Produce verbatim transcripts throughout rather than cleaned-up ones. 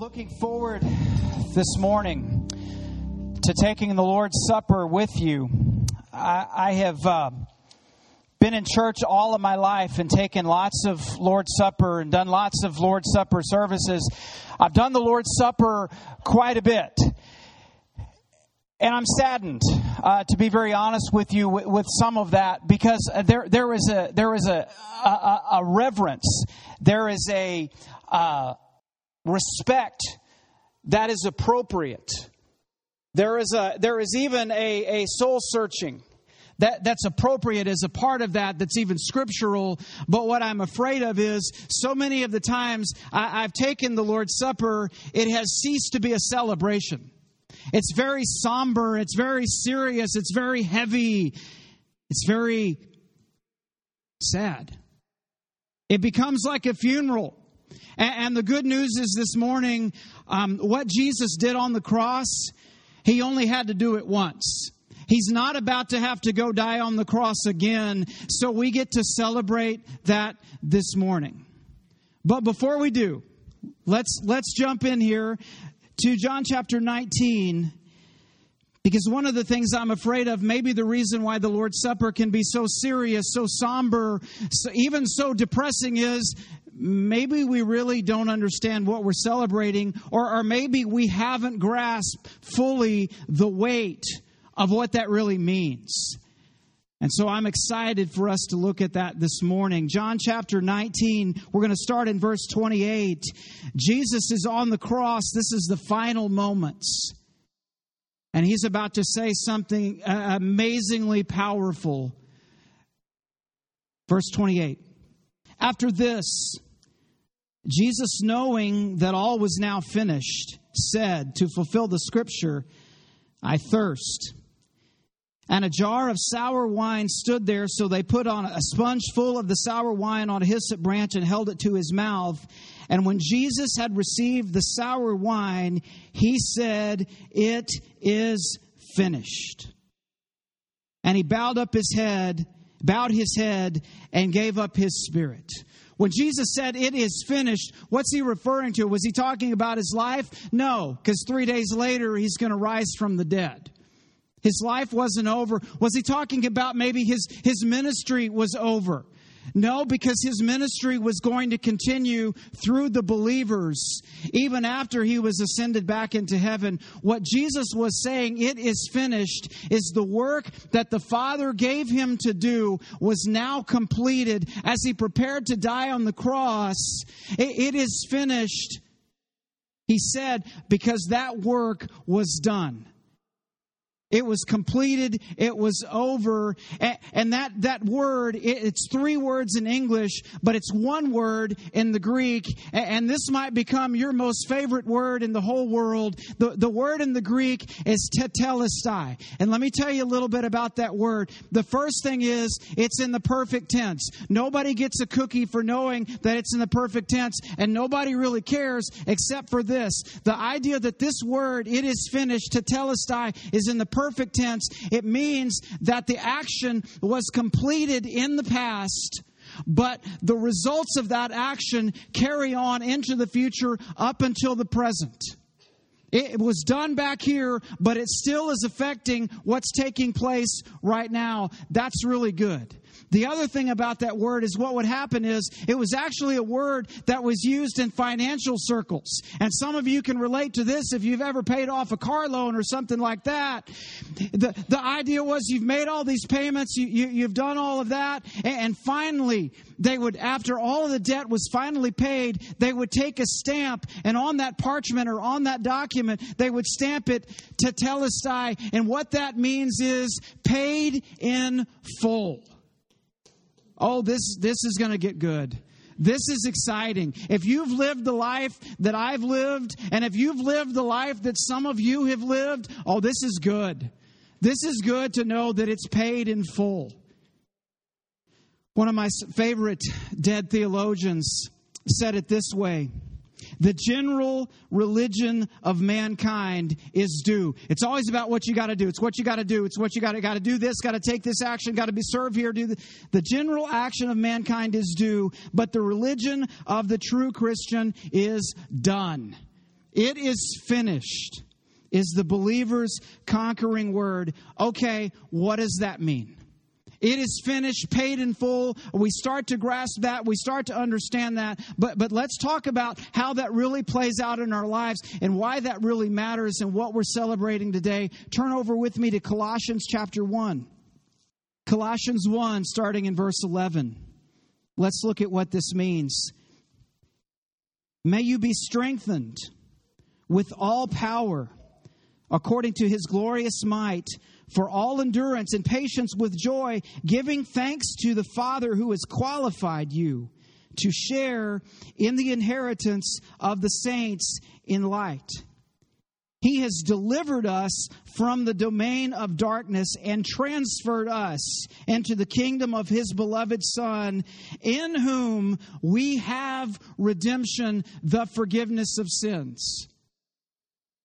looking forward this morning to taking the Lord's Supper with you. I, I have uh, been in church all of my life and taken lots of Lord's Supper and done lots of Lord's Supper services. I've done the Lord's Supper quite a bit. And I'm saddened, uh, to be very honest with you, with, with some of that, because there there is a there is a a, a reverence, there is a uh, respect that is appropriate. There is a there is even a, a soul searching that that's appropriate as a part of that that's even scriptural. But what I'm afraid of is so many of the times I, I've taken the Lord's Supper, it has ceased to be a celebration. It's very somber, it's very serious, it's very heavy, it's very sad. It becomes like a funeral. And the good news is this morning, um, what Jesus did on the cross, he only had to do it once. He's not about to have to go die on the cross again, so we get to celebrate that this morning. But before we do, let's let's jump in here to John chapter nineteen, because one of the things I'm afraid of, maybe the reason why the Lord's Supper can be so serious, so somber, so even so depressing, is maybe we really don't understand what we're celebrating, or, or maybe we haven't grasped fully the weight of what that really means. And so I'm excited for us to look at that this morning. John chapter nineteen, we're going to start in verse twenty-eight. Jesus is on the cross. This is the final moments. And he's about to say something amazingly powerful. Verse twenty-eight. After this, Jesus, knowing that all was now finished, said, to fulfill the scripture, "I thirst." And a jar of sour wine stood there, so they put on a sponge full of the sour wine on a hyssop branch and held it to his mouth. And when Jesus had received the sour wine, he said, "It is finished." And he bowed up his head, bowed his head, and gave up his spirit. When Jesus said, "It is finished," what's he referring to? Was he talking about his life? No, because three days later, he's going to rise from the dead. His life wasn't over. Was he talking about maybe his, his ministry was over? No, because his ministry was going to continue through the believers, even after he was ascended back into heaven. What Jesus was saying, "It is finished," is the work that the Father gave him to do was now completed as he prepared to die on the cross. It, it is finished, he said, because that work was done. It was completed. It was over. And that, that word, it's three words in English, but it's one word in the Greek. And this might become your most favorite word in the whole world. The, the word in the Greek is tetelestai. And let me tell you a little bit about that word. The first thing is it's in the perfect tense. Nobody gets a cookie for knowing that it's in the perfect tense. And nobody really cares except for this. The idea that this word, "It is finished," tetelestai, is in the perfect tense. It means that the action was completed in the past, but the results of that action carry on into the future up until the present. It was done back here, but it still is affecting what's taking place right now. That's really good. The other thing about that word is what would happen is it was actually a word that was used in financial circles. And some of you can relate to this if you've ever paid off a car loan or something like that. The, the idea was you've made all these payments, you, you, you've done all of that, and, and finally they would, after all of the debt was finally paid, they would take a stamp, and on that parchment or on that document, they would stamp it tetelestai, and what that means is paid in full. Oh, this this is going to get good. This is exciting. If you've lived the life that I've lived, and if you've lived the life that some of you have lived, oh, this is good. This is good to know that it's paid in full. One of my favorite dead theologians said it this way: the general religion of mankind is do. It's always about what you got to do. It's what you got to do. It's what you got to got to do this, got to take this action, got to be served here. Do the, the general action of mankind is do, but the religion of the true Christian is done. It is finished is the believer's conquering word. Okay, what does that mean? It is finished, paid in full. We start to grasp that. We start to understand that. But but let's talk about how that really plays out in our lives and why that really matters and what we're celebrating today. Turn over with me to Colossians chapter one. Colossians one, starting in verse eleven. Let's look at what this means. May you be strengthened with all power, according to his glorious might, for all endurance and patience with joy, giving thanks to the Father who has qualified you to share in the inheritance of the saints in light. He has delivered us from the domain of darkness and transferred us into the kingdom of his beloved Son, in whom we have redemption, the forgiveness of sins.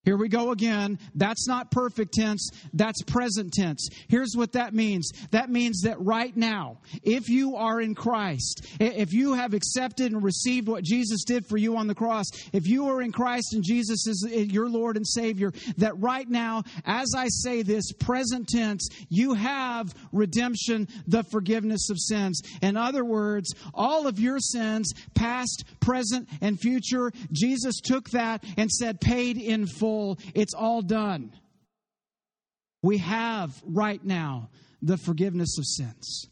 Here we go again. That's not perfect tense. That's present tense. Here's what that means. That means that right now, if you are in Christ, if you have accepted and received what Jesus did for you on the cross, if you are in Christ and Jesus is your Lord and Savior, that right now, as I say this, present tense, you have redemption, the forgiveness of sins. In other words, all of your sins, past, present, and future, Jesus took that and said, paid in full. It's all done. We have right now the forgiveness of sins.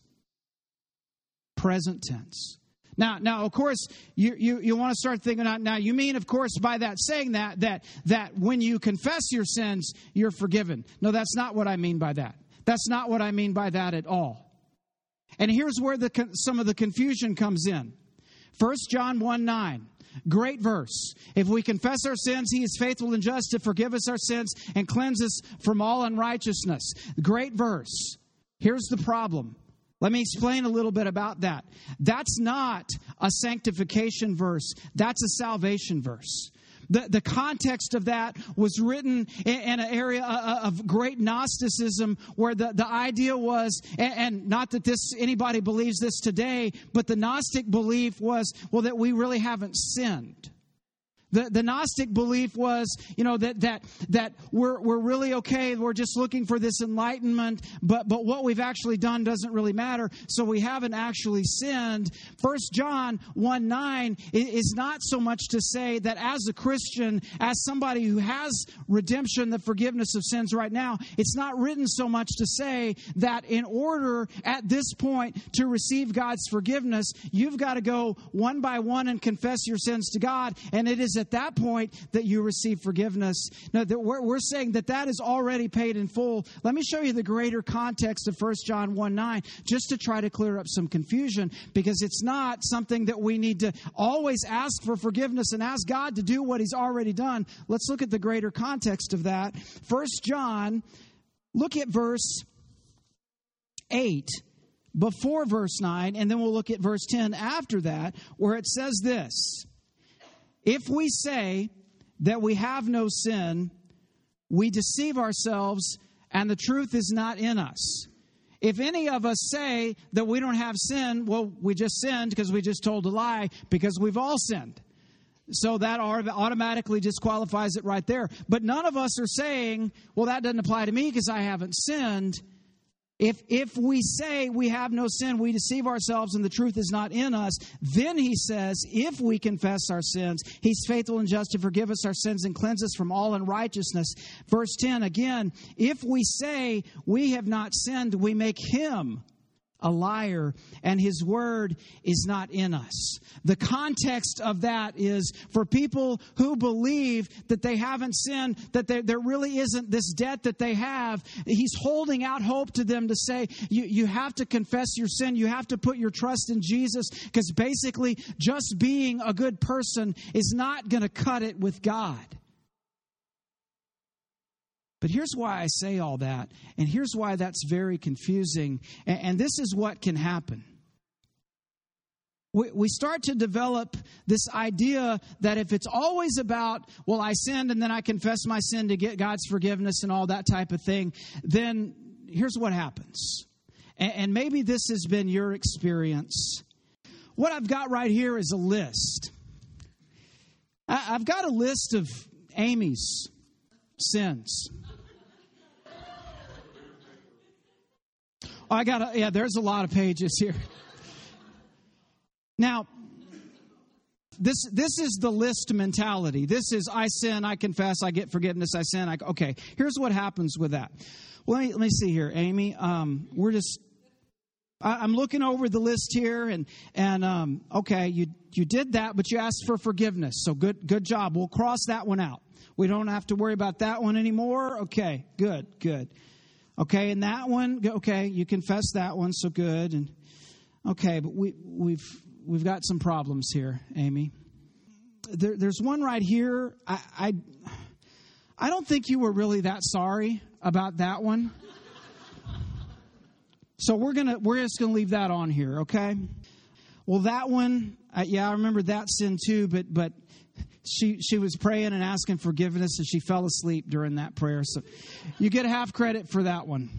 Present tense. Now, now, of course, you, you, you want to start thinking, now you mean, of course, by that saying that, that, that when you confess your sins, you're forgiven. No, that's not what I mean by that. That's not what I mean by that at all. And here's where the some of the confusion comes in. First John one nine. Great verse. If we confess our sins, he is faithful and just to forgive us our sins and cleanse us from all unrighteousness. Great verse. Here's the problem. Let me explain a little bit about that. That's not a sanctification verse. That's a salvation verse. The, the context of that was written in, in an area of, of great Gnosticism where the, the idea was, and, and not that this anybody believes this today, but the Gnostic belief was, well, that we really haven't sinned. The, the Gnostic belief was, you know, that that that we're we're really okay. We're just looking for this enlightenment, but but what we've actually done doesn't really matter. So we haven't actually sinned. First John one nine is not so much to say that as a Christian, as somebody who has redemption, the forgiveness of sins right now, it's not written so much to say that in order at this point to receive God's forgiveness, you've got to go one by one and confess your sins to God, and it is at that point that you receive forgiveness. Now, that we're, we're saying that that is already paid in full. Let me show you the greater context of First John one nine, just to try to clear up some confusion, because it's not something that we need to always ask for forgiveness and ask God to do what he's already done. Let's look at the greater context of that. First John, look at verse eight before verse nine, and then we'll look at verse ten after that, where it says this. If we say that we have no sin, we deceive ourselves and the truth is not in us. If any of us say that we don't have sin, well, we just sinned because we just told a lie, because we've all sinned. So that automatically disqualifies it right there. But none of us are saying, well, that doesn't apply to me because I haven't sinned. If if we say we have no sin, we deceive ourselves and the truth is not in us. Then he says, if we confess our sins, he's faithful and just to forgive us our sins and cleanse us from all unrighteousness. Verse ten, again, if we say we have not sinned, we make him a liar, and his word is not in us. The context of that is for people who believe that they haven't sinned, that there, there really isn't this debt that they have. He's holding out hope to them to say, you, you have to confess your sin. You have to put your trust in Jesus, because basically just being a good person is not going to cut it with God. But here's why I say all that, and here's why that's very confusing, and, and this is what can happen. We, we start to develop this idea that if it's always about, well, I sinned and then I confess my sin to get God's forgiveness and all that type of thing, then here's what happens. And, and maybe this has been your experience. What I've got right here is a list. I, I've got a list of Amy's sins. I got yeah, there's a lot of pages here. Now, this this is the list mentality. This is I sin, I confess, I get forgiveness, I sin. I, okay, here's what happens with that. Well, let me, let me see here, Amy. Um, we're just I, I'm looking over the list here, and and um, okay, you you did that, but you asked for forgiveness. So good good job. We'll cross that one out. We don't have to worry about that one anymore. Okay, good, good. Okay, and that one, okay, you confess that one, so good. And okay, but we, we've we've got some problems here, Amy. There, there's one right here. I, I I don't think you were really that sorry about that one. So we're gonna we're just gonna leave that on here, okay? Well, that one, uh, yeah, I remember that sin too, but but. She she was praying and asking forgiveness, and she fell asleep during that prayer. So you get half credit for that one.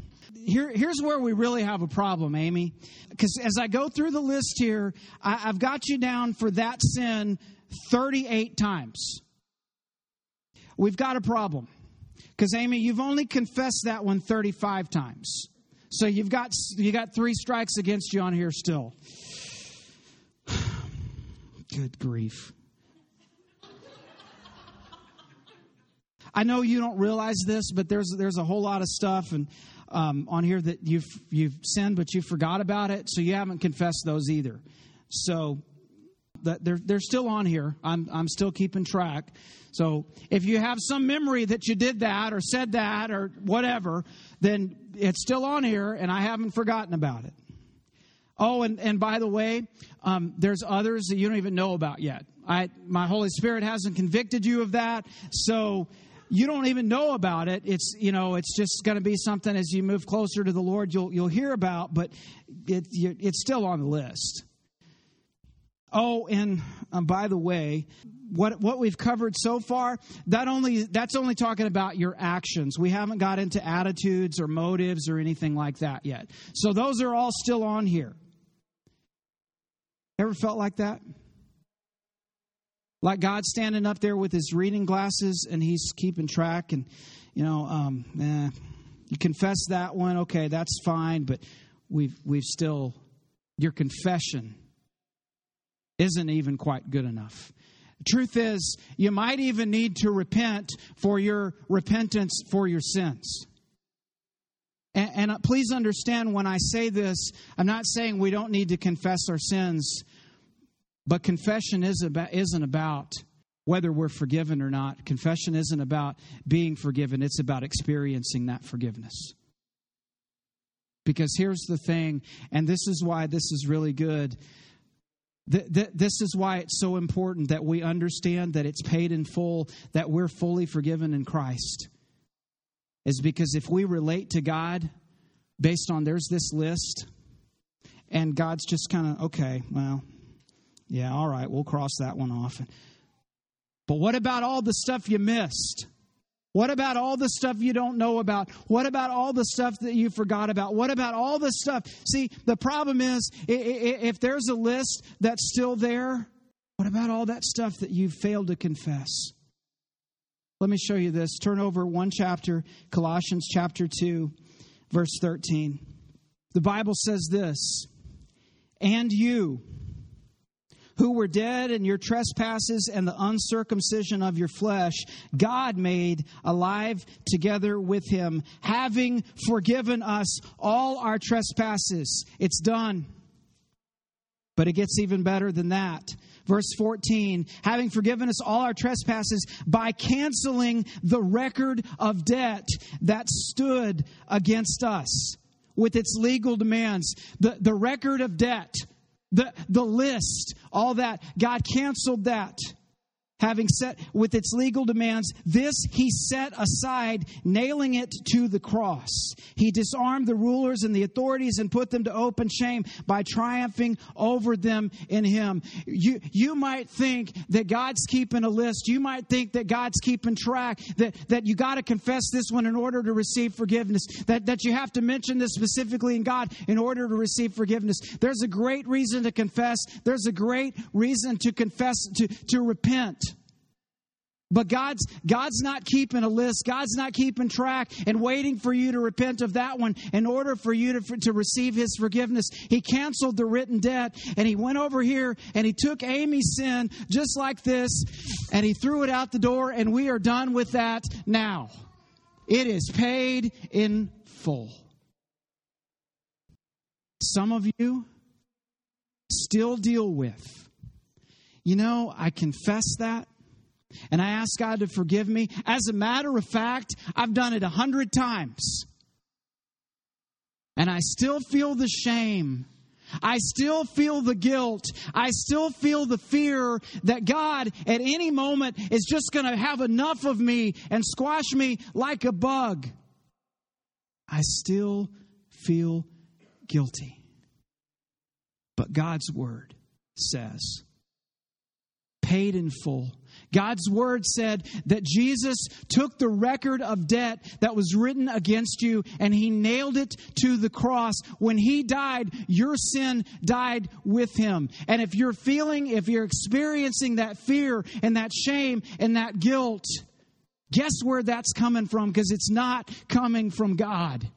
Here, here's where we really have a problem, Amy. Because as I go through the list here, I, I've got you down for that sin thirty-eight times. We've got a problem. Because, Amy, you've only confessed that one thirty-five times. So you've got you got three strikes against you on here still. Good grief. I know you don't realize this, but there's there's a whole lot of stuff and um, on here that you've you've sinned, but you forgot about it, so you haven't confessed those either. So that they're they're still on here. I'm I'm still keeping track. So if you have some memory that you did that or said that or whatever, then it's still on here, and I haven't forgotten about it. Oh, and, and by the way, um, there's others that you don't even know about yet. I my Holy Spirit hasn't convicted you of that, so. You don't even know about it. It's, you know, it's just going to be something as you move closer to the Lord, you'll you'll hear about, but it, you, it's still on the list. Oh, and um, by the way, what what we've covered so far, that only that's only talking about your actions. We haven't got into attitudes or motives or anything like that yet. So those are all still on here. Ever felt like that? Like God's standing up there with his reading glasses and he's keeping track and, you know, um, eh, you confess that one. Okay, that's fine. But we've we've still your confession isn't even quite good enough. The truth is, you might even need to repent for your repentance for your sins. And, and please understand when I say this, I'm not saying we don't need to confess our sins. But confession isn't about whether we're forgiven or not. Confession isn't about being forgiven. It's about experiencing that forgiveness. Because here's the thing, and this is why this is really good. This is why it's so important that we understand that it's paid in full, that we're fully forgiven in Christ. Is because if we relate to God based on there's this list, and God's just kind of, okay, well... yeah, all right, we'll cross that one off. But what about all the stuff you missed? What about all the stuff you don't know about? What about all the stuff that you forgot about? What about all the stuff? See, the problem is if there's a list that's still there, what about all that stuff that you failed to confess? Let me show you this. Turn over one chapter, Colossians chapter two, verse thirteen. The Bible says this, and you... who were dead in your trespasses and the uncircumcision of your flesh, God made alive together with him, having forgiven us all our trespasses. It's done. But it gets even better than that. Verse fourteen, having forgiven us all our trespasses by canceling the record of debt that stood against us with its legal demands. The, the record of debt. The the list, all that, God canceled that, having set with its legal demands. This he set aside, nailing it to the cross. He disarmed the rulers and the authorities and put them to open shame by triumphing over them in him. You, you might think that God's keeping a list. You might think that God's keeping track, that, that you got to confess this one in order to receive forgiveness, that, that you have to mention this specifically in God in order to receive forgiveness. There's a great reason to confess. There's a great reason to confess, to, to repent. But God's God's not keeping a list. God's not keeping track and waiting for you to repent of that one in order for you to, for, to receive His forgiveness. He canceled the written debt, and He went over here, and He took Amy's sin just like this, and He threw it out the door, and we are done with that now. It is paid in full. Some of you still deal with, you know, I confess that. And I ask God to forgive me. As a matter of fact, I've done it a hundred times. And I still feel the shame. I still feel the guilt. I still feel the fear that God at any moment is just going to have enough of me and squash me like a bug. I still feel guilty. But God's word says, paid in full. God's word said that Jesus took the record of debt that was written against you and He nailed it to the cross. When He died, your sin died with Him. And if you're feeling, if you're experiencing that fear and that shame and that guilt, guess where that's coming from? Because it's not coming from God.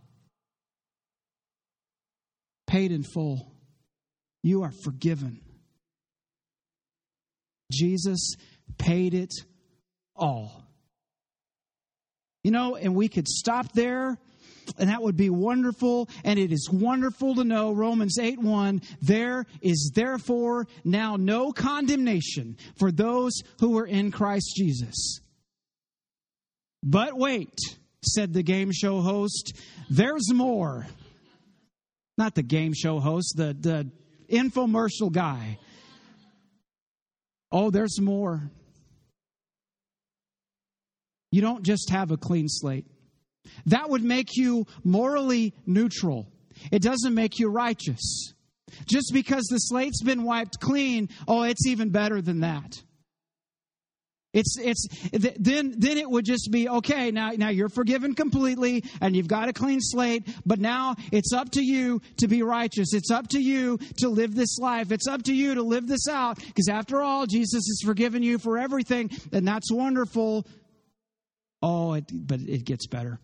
Paid in full. You are forgiven. Jesus paid it all. You know, and we could stop there, and that would be wonderful. And it is wonderful to know, Romans eight one, there is therefore now no condemnation for those who are in Christ Jesus. But wait, said the game show host, there's more. Not the game show host, the, the infomercial guy. Oh, there's more. You don't just have a clean slate. That would make you morally neutral. It doesn't make you righteous. Just because the slate's been wiped clean, oh, it's even better than that. It's it's then then it would just be okay. Now now you're forgiven completely, and you've got a clean slate. But now it's up to you to be righteous. It's up to you to live this life. It's up to you to live this out. Because after all, Jesus has forgiven you for everything, and that's wonderful. Oh, it, but it gets better.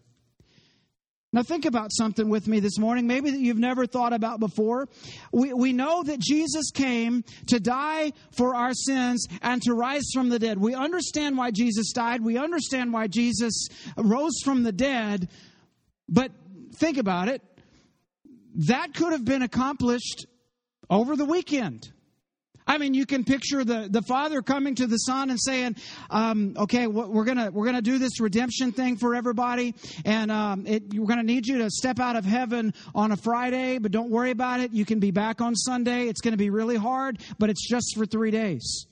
Now think about something with me this morning, maybe that you've never thought about before. We we know that Jesus came to die for our sins and to rise from the dead. We understand why Jesus died. We understand why Jesus rose from the dead. But think about it. That could have been accomplished over the weekend. I mean, you can picture the, the Father coming to the Son and saying, um, okay, we're gonna we're gonna do this redemption thing for everybody, and um, it, we're gonna need you to step out of heaven on a Friday, but don't worry about it. You can be back on Sunday. It's gonna be really hard, but it's just for three days.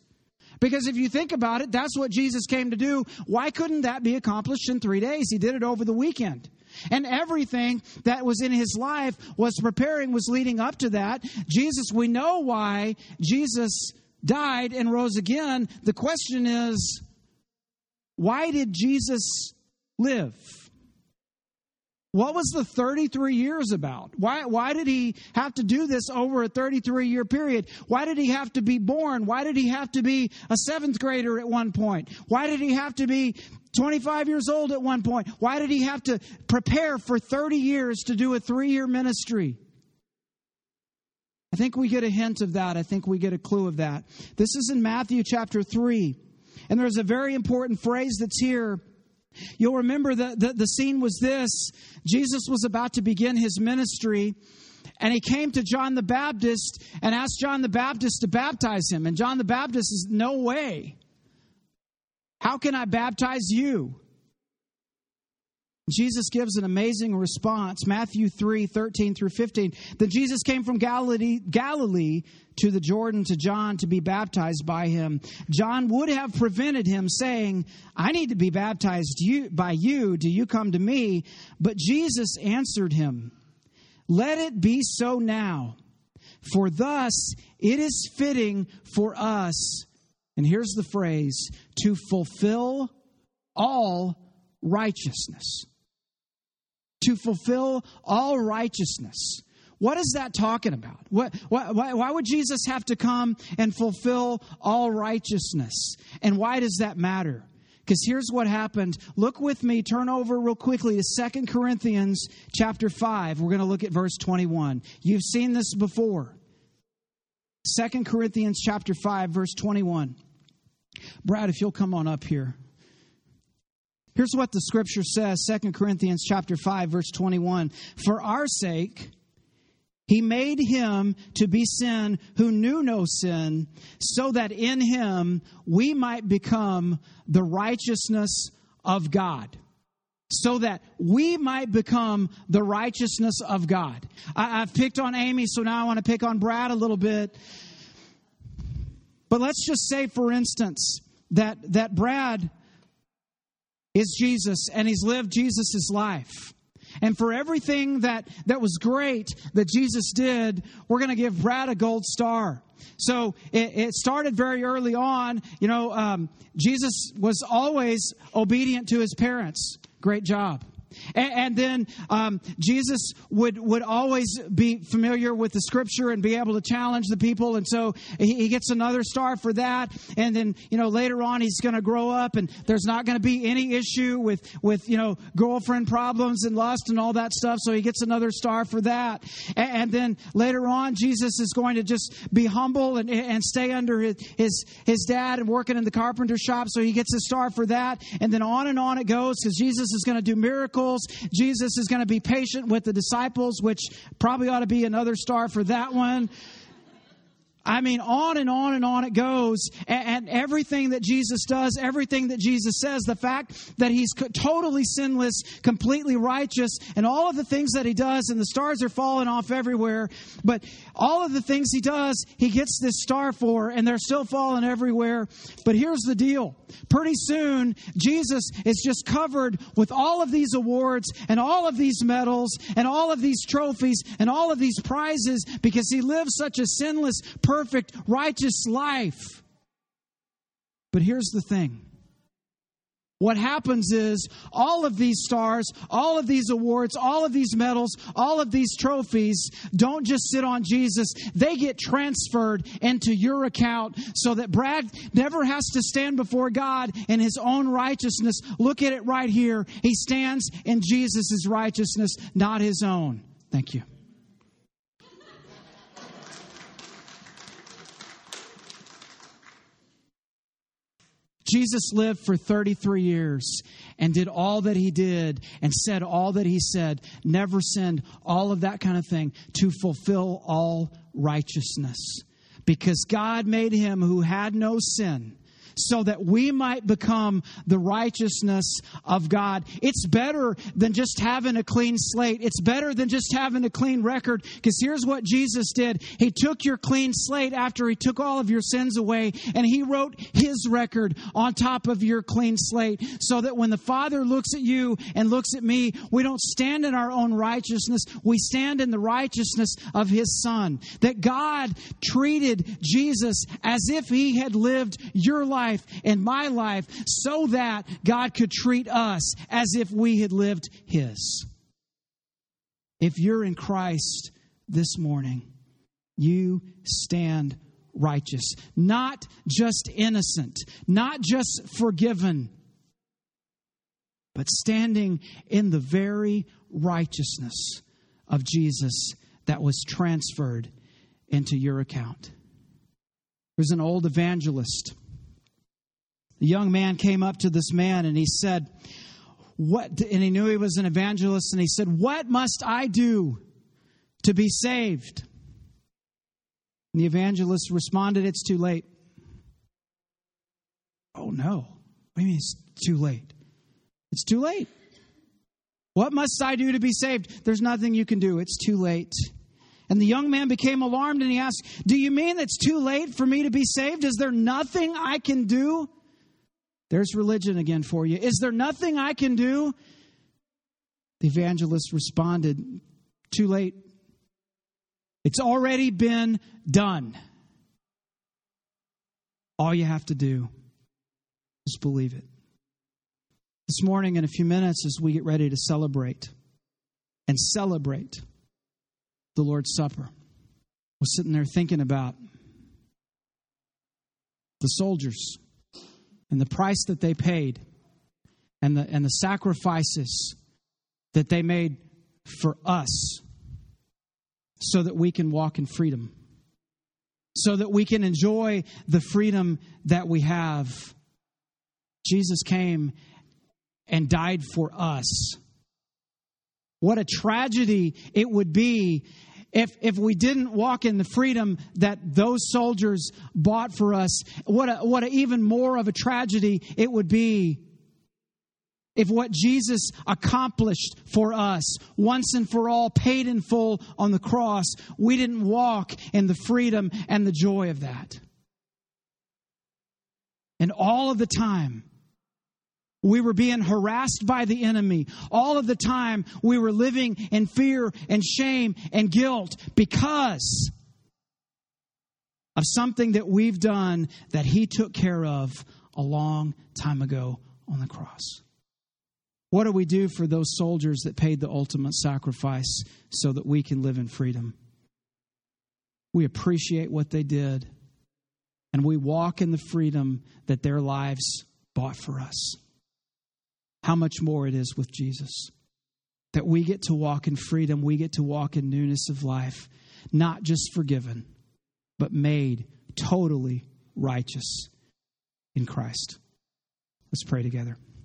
Because if you think about it, that's what Jesus came to do. Why couldn't that be accomplished in three days? He did it over the weekend. And everything that was in His life was preparing, was leading up to that. Jesus, we know why Jesus died and rose again. The question is, why did Jesus live? What was the thirty-three years about? Why, why did He have to do this over a thirty-three-year period? Why did He have to be born? Why did He have to be a seventh grader at one point? Why did He have to be twenty-five years old at one point? Why did He have to prepare for thirty years to do a three-year ministry? I think we get a hint of that. I think we get a clue of that. This is in Matthew chapter three. And there's a very important phrase that's here. You'll remember that the, the scene was this. Jesus was about to begin His ministry, and He came to John the Baptist and asked John the Baptist to baptize him. And John the Baptist is, no way. How can I baptize you? Jesus gives an amazing response. Matthew three, thirteen through fifteen. Then Jesus came from Galilee, Galilee to the Jordan to John to be baptized by him. John would have prevented him, saying, I need to be baptized by you. Do you come to me? But Jesus answered him, let it be so now, for thus it is fitting for us, and here's the phrase, to fulfill all righteousness. To fulfill all righteousness. What is that talking about? What, why, why would Jesus have to come and fulfill all righteousness? And why does that matter? Because here's what happened. Look with me, turn over real quickly to Second Corinthians chapter five. We're going to look at verse twenty-one. You've seen this before. Second Corinthians chapter five, verse twenty-one. Brad, if you'll come on up here. Here's what the scripture says, Second Corinthians chapter five, verse twenty-one. For our sake, he made him to be sin who knew no sin, so that in him we might become the righteousness of God. So that we might become the righteousness of God. I, I've picked on Amy, so now I want to pick on Brad a little bit. But let's just say, for instance, that, that Brad is Jesus, and he's lived Jesus' life. And for everything that, that was great that Jesus did, we're going to give Brad a gold star. So it, it started very early on. You know, um, Jesus was always obedient to his parents. Great job. And, and then um, Jesus would, would always be familiar with the scripture and be able to challenge the people. And so he, he gets another star for that. And then, you know, later on, he's going to grow up and there's not going to be any issue with, with, you know, girlfriend problems and lust and all that stuff. So he gets another star for that. And, and then later on, Jesus is going to just be humble and, and stay under his, his, his dad and working in the carpenter shop. So he gets a star for that. And then on and on it goes because Jesus is going to do miracles. Jesus is going to be patient with the disciples, which probably ought to be another star for that one. I mean, on and on and on it goes. And everything that Jesus does, everything that Jesus says, the fact that he's totally sinless, completely righteous, and all of the things that he does, and the stars are falling off everywhere. But all of the things he does, he gets this star for, and they're still falling everywhere. But here's the deal. Pretty soon, Jesus is just covered with all of these awards, and all of these medals, and all of these trophies, and all of these prizes, because he lives such a sinless, perfect, perfect, righteous life. But here's the thing. What happens is all of these stars, all of these awards, all of these medals, all of these trophies don't just sit on Jesus. They get transferred into your account so that Brad never has to stand before God in his own righteousness. Look at it right here. He stands in Jesus' righteousness, not his own. Thank you. Jesus lived for thirty-three years and did all that he did and said all that he said, never sinned, all of that kind of thing, to fulfill all righteousness. Because God made him who had no sin so that we might become the righteousness of God. It's better than just having a clean slate. It's better than just having a clean record, because here's what Jesus did. He took your clean slate after he took all of your sins away, and he wrote his record on top of your clean slate so that when the Father looks at you and looks at me, we don't stand in our own righteousness. We stand in the righteousness of his Son. That God treated Jesus as if he had lived your life and my life so that God could treat us as if we had lived his. If you're in Christ this morning, you stand righteous, not just innocent, not just forgiven, but standing in the very righteousness of Jesus that was transferred into your account. There's an old evangelist. The young man came up to this man and he said, "What?" And he knew he was an evangelist. And he said, "What must I do to be saved?" And the evangelist responded, "It's too late." "Oh, no. What do you mean it's too late?" "It's too late. What must I do to be saved?" "There's nothing you can do. It's too late." And the young man became alarmed and he asked, "Do you mean it's too late for me to be saved? Is there nothing I can do?" There's religion again for you. "Is there nothing I can do?" The evangelist responded, "Too late. It's already been done. All you have to do is believe it." This morning, in a few minutes, as we get ready to celebrate and celebrate the Lord's Supper, we're sitting there thinking about the soldiers and the price that they paid and the and the sacrifices that they made for us so that we can walk in freedom, so that we can enjoy the freedom that we have. Jesus came and died for us. What a tragedy it would be if if we didn't walk in the freedom that those soldiers bought for us. What a, what a, even more of a tragedy it would be if what Jesus accomplished for us once and for all, paid in full on the cross, we didn't walk in the freedom and the joy of that. And all of the time, we were being harassed by the enemy. All of the time, we were living in fear and shame and guilt because of something that we've done that he took care of a long time ago on the cross. What do we do for those soldiers that paid the ultimate sacrifice so that we can live in freedom? We appreciate what they did, and we walk in the freedom that their lives bought for us. How much more it is with Jesus, that we get to walk in freedom. We get to walk in newness of life, not just forgiven, but made totally righteous in Christ. Let's pray together.